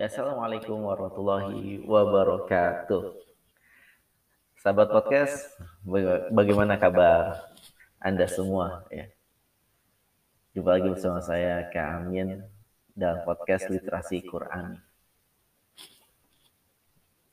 Assalamualaikum warahmatullahi wabarakatuh. Sahabat podcast, bagaimana kabar Anda semua? Ya. Jumpa lagi bersama saya, Kak Amin, dalam podcast Literasi Qur'ani.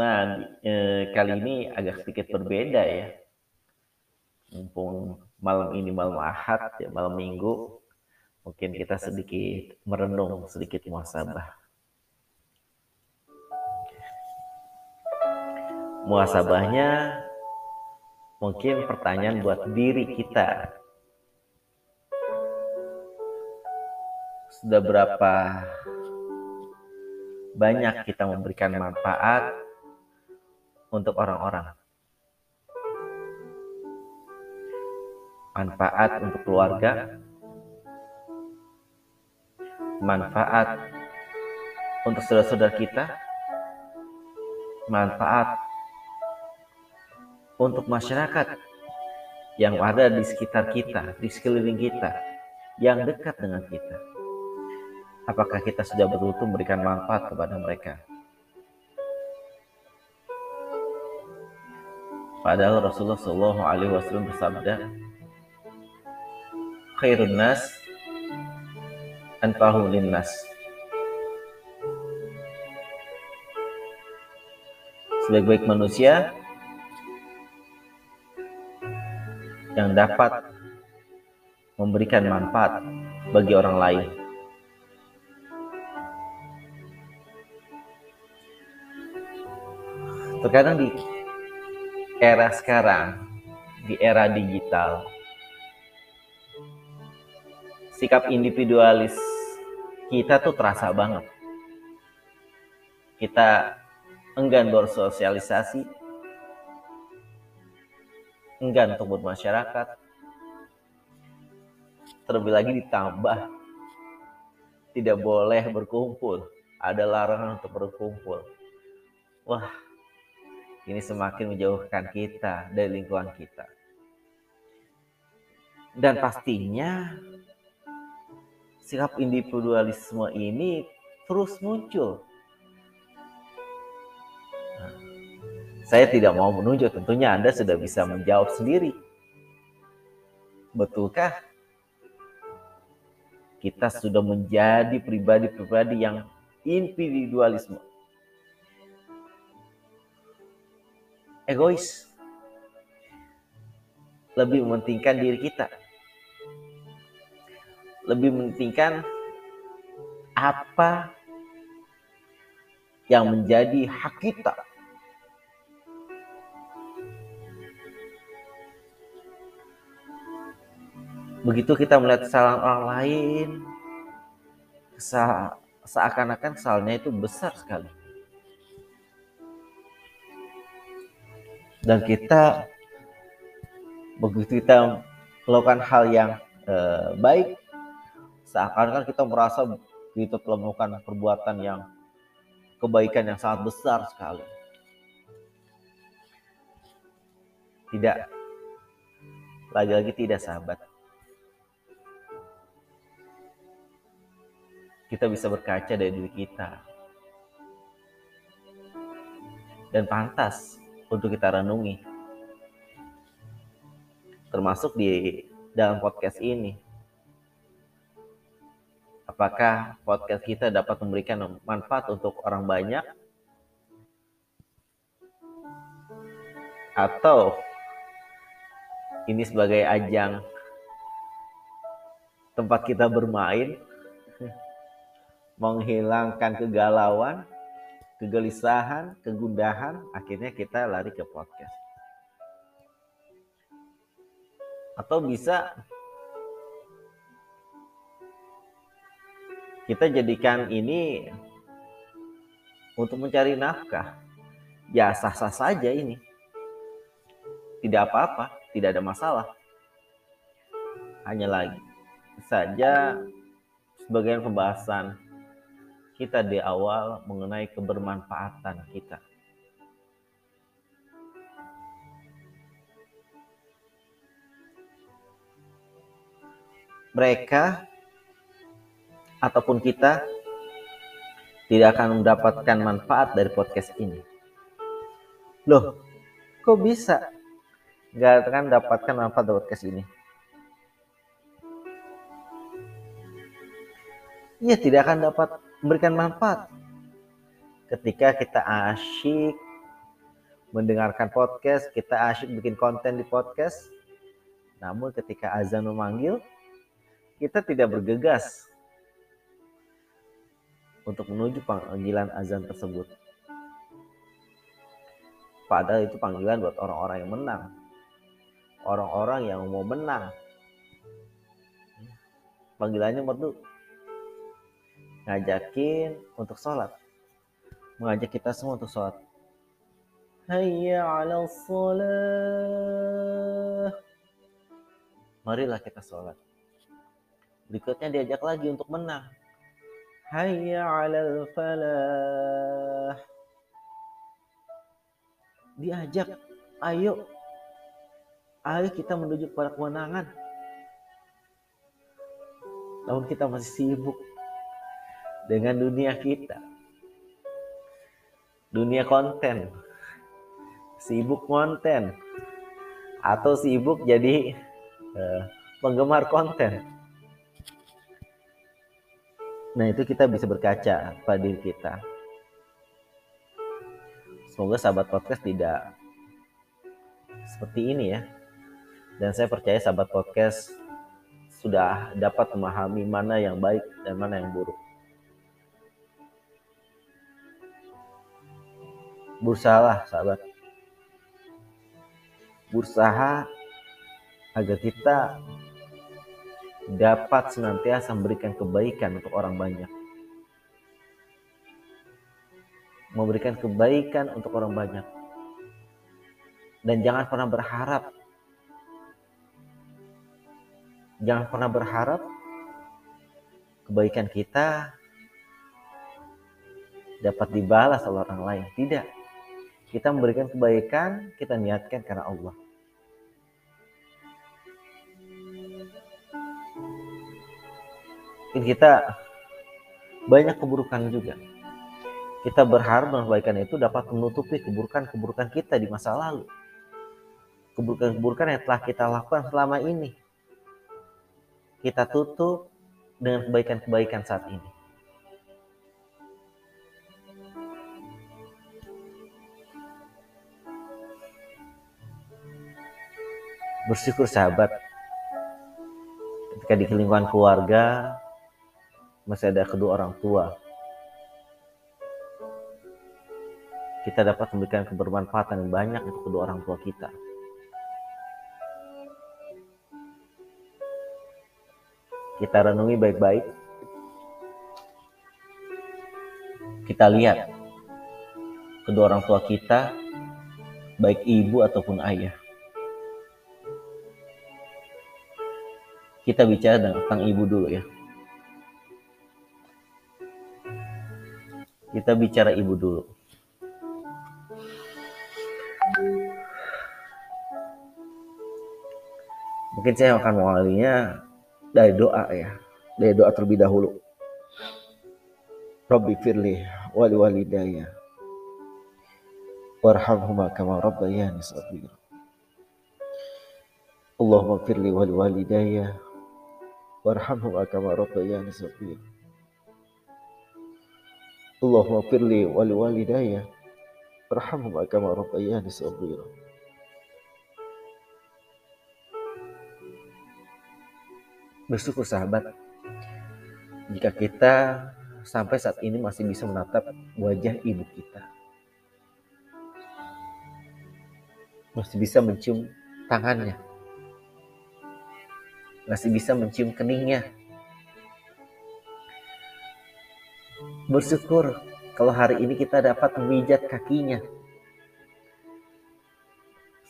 Nah, kali ini agak sedikit berbeda ya. Mumpung malam ini malam Ahad, ya, malam Minggu, mungkin kita sedikit merenung, sedikit muhasabah. Muhasabahnya mungkin pertanyaan buat diri kita. Sudah berapa banyak kita memberikan manfaat untuk orang-orang? Manfaat untuk keluarga? Manfaat untuk saudara-saudara kita? Manfaat untuk masyarakat yang ada di sekitar kita, di sekeliling kita, yang dekat dengan kita. Apakah kita sudah betul-betul memberikan manfaat kepada mereka? Padahal Rasulullah SAW bersabda, khairun nas anfa'uhum linnas. Sebaik-baik manusia yang dapat memberikan manfaat bagi orang lain. Terkadang di era sekarang, di era digital, sikap individualis kita tuh terasa banget. Kita enggan bersosialisasi, enggan untuk bermasyarakat, terlebih lagi ditambah tidak boleh berkumpul, ada larangan untuk berkumpul. Wah, ini semakin menjauhkan kita dari lingkungan kita. Dan pastinya sikap individualisme ini terus muncul. Saya tidak mau menunjuk, tentunya Anda sudah bisa menjawab sendiri. Betulkah kita sudah menjadi pribadi-pribadi yang individualisme? Egois. Lebih mementingkan diri kita. Lebih mementingkan apa yang menjadi hak kita. Begitu kita melihat kesalahan orang lain, seakan-akan kesalahannya itu besar sekali. Dan kita, begitu kita melakukan hal yang baik, seakan-akan kita merasa begitu telah melakukan perbuatan yang kebaikan yang sangat besar sekali. Tidak, lagi-lagi tidak, sahabat. Kita bisa berkaca dari diri kita. Dan pantas untuk kita renungi. Termasuk di dalam podcast ini. Apakah podcast kita dapat memberikan manfaat untuk orang banyak? Atau ini sebagai ajang tempat kita bermain, menghilangkan kegalauan, kegelisahan, kegundahan, akhirnya kita lari ke podcast. Atau bisa kita jadikan ini untuk mencari nafkah. Ya sah-sah saja ini. Tidak apa-apa, tidak ada masalah. Hanya lagi saja sebagian pembahasan kita di awal mengenai kebermanfaatan kita. Mereka ataupun kita tidak akan mendapatkan manfaat dari podcast ini. Loh, kok bisa nggak akan mendapatkan manfaat dari podcast ini? Ia tidak akan dapat memberikan manfaat ketika kita asyik mendengarkan podcast, kita asyik bikin konten di podcast. Namun ketika azan memanggil, kita tidak bergegas untuk menuju panggilan azan tersebut. Padahal itu panggilan buat orang-orang yang menang. Orang-orang yang mau menang. Panggilannya buat ngajakin untuk sholat. Mengajak kita semua untuk sholat. Hayya 'alal shalah. Marilah kita sholat. Berikutnya diajak lagi untuk menang. Hayya 'alal falah. Diajak, ayo kita menuju kepada kemenangan. Namun kita masih sibuk dengan dunia kita, dunia konten, sibuk konten, atau sibuk jadi penggemar konten. Nah, itu kita bisa berkaca pada diri kita. Semoga sahabat podcast tidak seperti ini ya. Dan saya percaya sahabat podcast sudah dapat memahami mana yang baik dan mana yang buruk. Berusahalah sahabat. Berusaha agar kita dapat senantiasa memberikan kebaikan untuk orang banyak. Memberikan kebaikan untuk orang banyak. Dan jangan pernah berharap kebaikan kita dapat dibalas oleh orang lain. Tidak. Kita memberikan kebaikan, kita niatkan karena Allah. Kita banyak keburukan juga. Kita berharap dengan kebaikan itu dapat menutupi keburukan-keburukan kita di masa lalu. Keburukan-keburukan yang telah kita lakukan selama ini. Kita tutup dengan kebaikan-kebaikan saat ini. Bersyukur sahabat. Ketika di lingkungan keluarga, masih ada kedua orang tua, kita dapat memberikan kebermanfaatan yang banyak untuk kedua orang tua kita. Kita renungi baik-baik. Kita lihat kedua orang tua kita, baik ibu ataupun ayah. Kita bicara tentang ibu dulu ya. Mungkin saya akan mengawalinya dari doa ya. Dari doa terlebih dahulu. Rabbi firli wa li walidayya warhamhuma kama rabbayani shaghira. Allahumma firli wa li walidayya warhamhuma kama rabbayani shaghira. Allahumma firli wa li walidayya warhamhuma kama rabbayani shaghira. Bersyukur sahabat jika kita sampai saat ini masih bisa menatap wajah ibu kita. Masih bisa mencium tangannya. Masih bisa mencium keningnya. Bersyukur kalau hari ini kita dapat memijat kakinya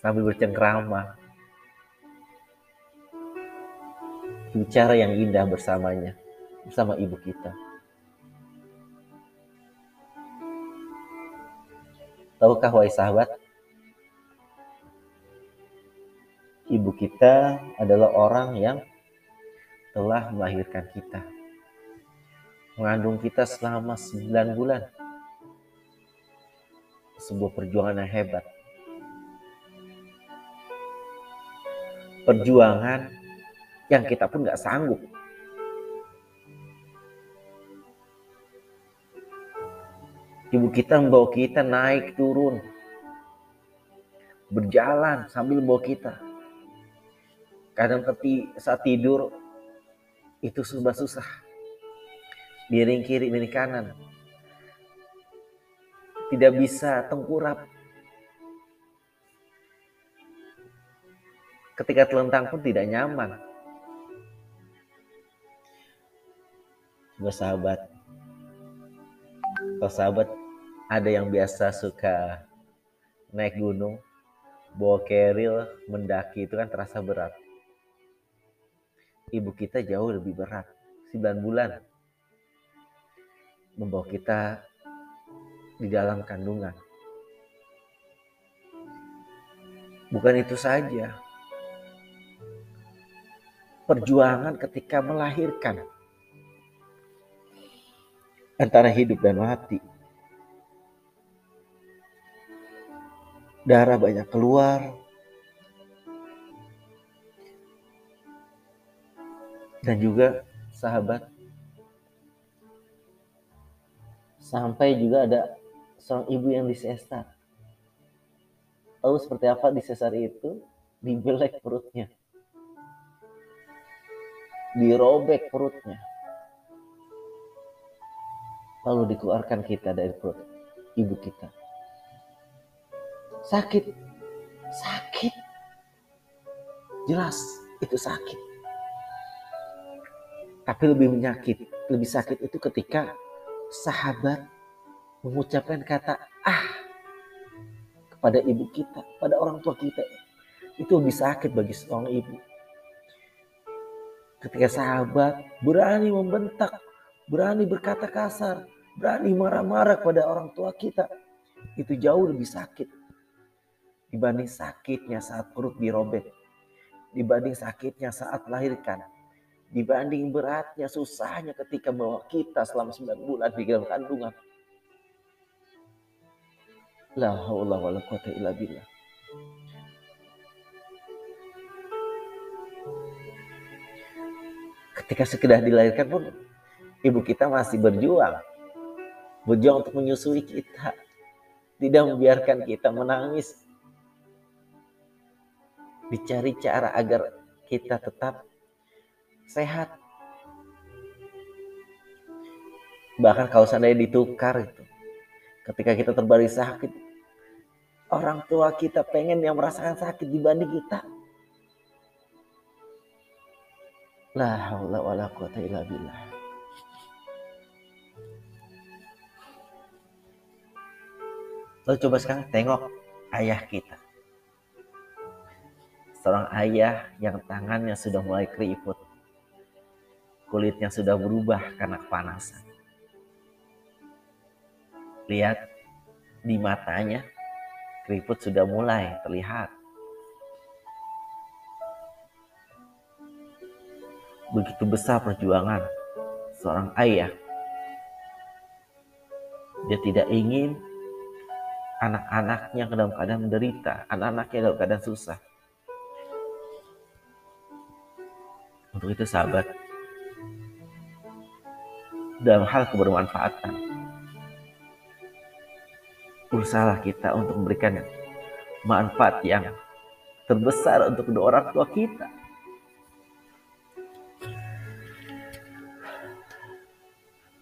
sambil bercengkrama, bicara yang indah bersamanya, bersama ibu kita. Tahukah wahai sahabat, ibu kita adalah orang yang telah melahirkan kita. mengandung kita selama 9 bulan. Sebuah perjuangan yang hebat. Perjuangan yang kita pun gak sanggup. Ibu kita membawa kita naik turun. Berjalan sambil membawa kita. Kadang saat tidur itu susah-susah. Miring kiri, miring kanan. Tidak bisa tengkurap. Ketika telentang pun tidak nyaman. Kalau sahabat ada yang biasa suka naik gunung, bawa keril, mendaki, itu kan terasa berat. Ibu kita jauh lebih berat. 9 bulan. Membawa kita di dalam kandungan. Bukan itu saja. Perjuangan ketika melahirkan. Antara hidup dan mati. Darah banyak keluar. Dan juga sahabat, sampai juga ada seorang ibu yang disesar. Tahu seperti apa disesar itu? Dibelek perutnya. Dirobek perutnya. Lalu dikeluarkan kita dari perut ibu kita. Sakit. Sakit. Jelas itu sakit. Tapi lebih sakit itu ketika sahabat mengucapkan kata ah kepada ibu kita, pada orang tua kita. Itu lebih sakit bagi seorang ibu. Ketika sahabat berani membentak, berani berkata kasar, berani marah-marah kepada orang tua kita. Itu jauh lebih sakit dibanding sakitnya saat perut dirobek. Dibanding sakitnya saat melahirkan. Dibanding beratnya, susahnya ketika bawa kita selama 9 bulan di dalam kandungan. La haula wala quwata illa billah. Ketika sekedar dilahirkan pun, ibu kita masih berjuang. Berjuang untuk menyusui kita. Tidak membiarkan kita menangis. Dicari cara agar kita tetap sehat. Bahkan kalau seandainya ditukar itu, ketika kita terbaring sakit, orang tua kita pengen yang merasakan sakit dibanding kita. La haula wala quwata illa billah. Lalu coba sekarang tengok ayah kita. Seorang ayah yang tangannya sudah mulai keriput. Kulitnya sudah berubah karena kepanasan. Lihat di matanya, keriput sudah mulai terlihat. Begitu besar perjuangan seorang ayah. Dia tidak ingin anak-anaknya dalam keadaan menderita, anak-anaknya dalam keadaan susah. Untuk itu sahabat, dalam hal kebermanfaatan, berusahalah kita untuk memberikan manfaat yang terbesar untuk kedua orang tua kita.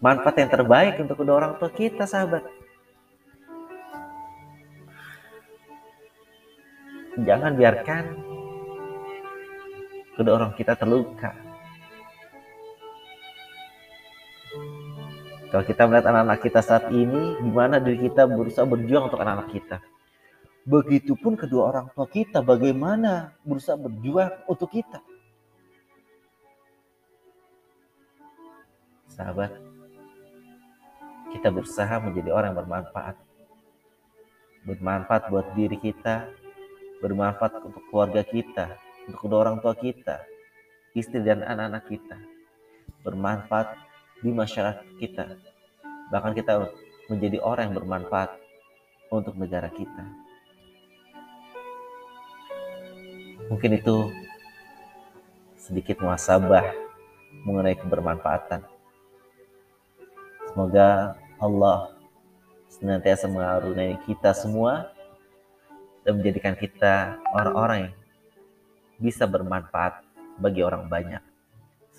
Manfaat yang terbaik untuk kedua orang tua kita, sahabat. Jangan biarkan kedua orang kita terluka. Kalau kita melihat anak-anak kita saat ini, gimana diri kita berusaha berjuang untuk anak-anak kita. Begitupun kedua orang tua kita, bagaimana berusaha berjuang untuk kita. Sahabat, kita berusaha menjadi orang yang bermanfaat. Bermanfaat buat diri kita, bermanfaat untuk keluarga kita, untuk kedua orang tua kita, istri dan anak-anak kita. Bermanfaat di masyarakat kita. Bahkan kita menjadi orang yang bermanfaat untuk negara kita. Mungkin itu sedikit muhasabah mengenai kebermanfaatan. Semoga Allah senantiasa mengaruniai kita semua dan menjadikan kita orang-orang yang bisa bermanfaat bagi orang banyak.